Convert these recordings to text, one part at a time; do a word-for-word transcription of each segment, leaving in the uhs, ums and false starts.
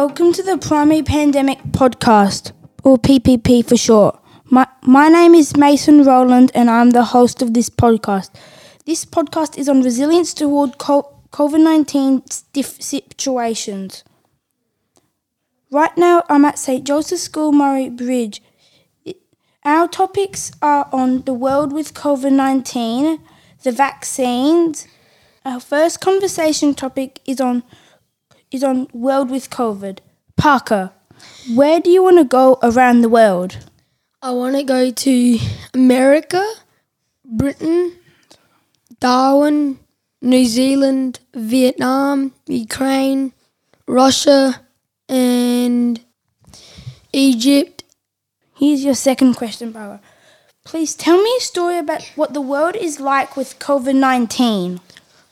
Welcome to the Primary Pandemic Podcast, or P P P for short. My, my name is Mason Rowland and I'm the host of this podcast. This podcast is on resilience toward covid nineteen situations. Right now I'm at Saint Joseph's School, Murray Bridge. Our topics are on the world with covid nineteen, the vaccines. Our first conversation topic is on is on world with COVID. Parker, where do you want to go around the world? I want to go to America, Britain, Darwin, New Zealand, Vietnam, Ukraine, Russia, and Egypt. Here's your second question, Parker. Please tell me a story about what the world is like with covid nineteen.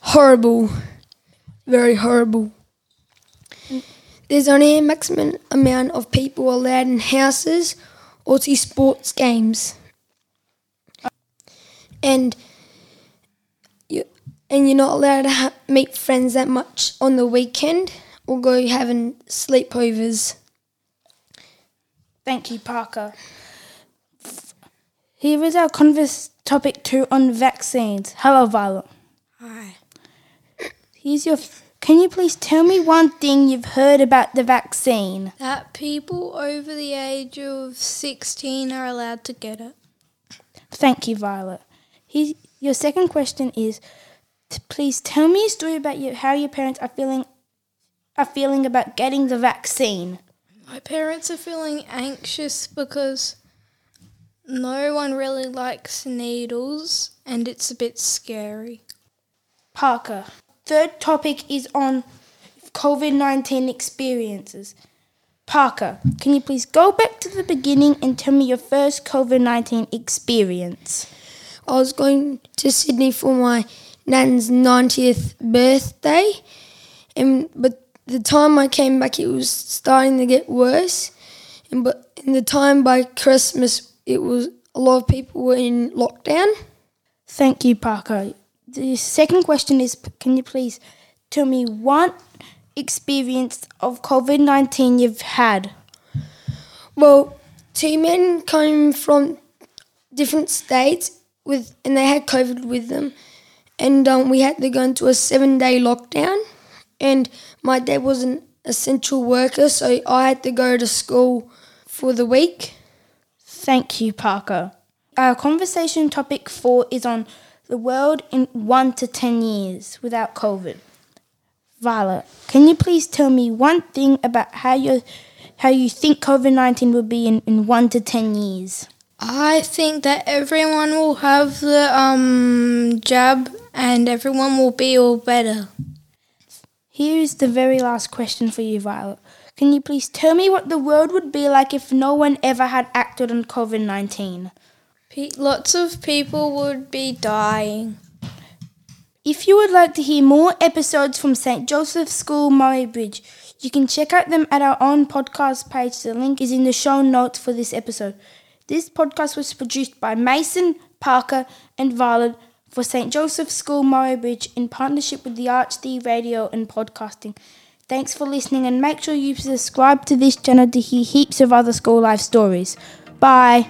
Horrible. Very horrible. There's only a maximum amount of people allowed in houses or to sports games. And, you, and you're not allowed to ha- meet friends that much on the weekend or go having sleepovers. Thank you, Parker. Here is our converse topic two on vaccines. Hello, Violet. Hi. Here's your... F- Can you please tell me one thing you've heard about the vaccine? That people over the age of sixteen are allowed to get it. Thank you, Violet. Here's, your second question is, please tell me a story about you, how your parents are feeling are feeling about getting the vaccine. My parents are feeling anxious because no one really likes needles and it's a bit scary. Parker. Third topic is on covid nineteen experiences. Parker, can you please go back to the beginning and tell me your first covid nineteen experience? I was going to Sydney for my nan's ninetieth birthday, and but the time I came back it was starting to get worse, and but in the time by Christmas it was a lot of people were in lockdown. Thank you, Parker. The second question is, can you please tell me one experience of covid nineteen you've had? Well, two men came from different states with, and they had COVID with them. And um, we had to go into a seven-day lockdown. And my dad was an essential worker, so I had to go to school for the week. Thank you, Parker. Our conversation topic four is on the world in one to ten years without COVID. Violet, can you please tell me one thing about how you how you think covid nineteen will be in, in one to ten years? I think that everyone will have the um jab and everyone will be all better. Here is the very last question for you, Violet. Can you please tell me what the world would be like if no one ever had acted on covid nineteen? Lots of people would be dying. If you would like to hear more episodes from Saint Joseph's School, Murray Bridge, you can check out them at our own podcast page. The link is in the show notes for this episode. This podcast was produced by Mason, Parker and Violet for Saint Joseph's School, Murray Bridge in partnership with the ArchD Radio and Podcasting. Thanks for listening and make sure you subscribe to this channel to hear heaps of other school life stories. Bye.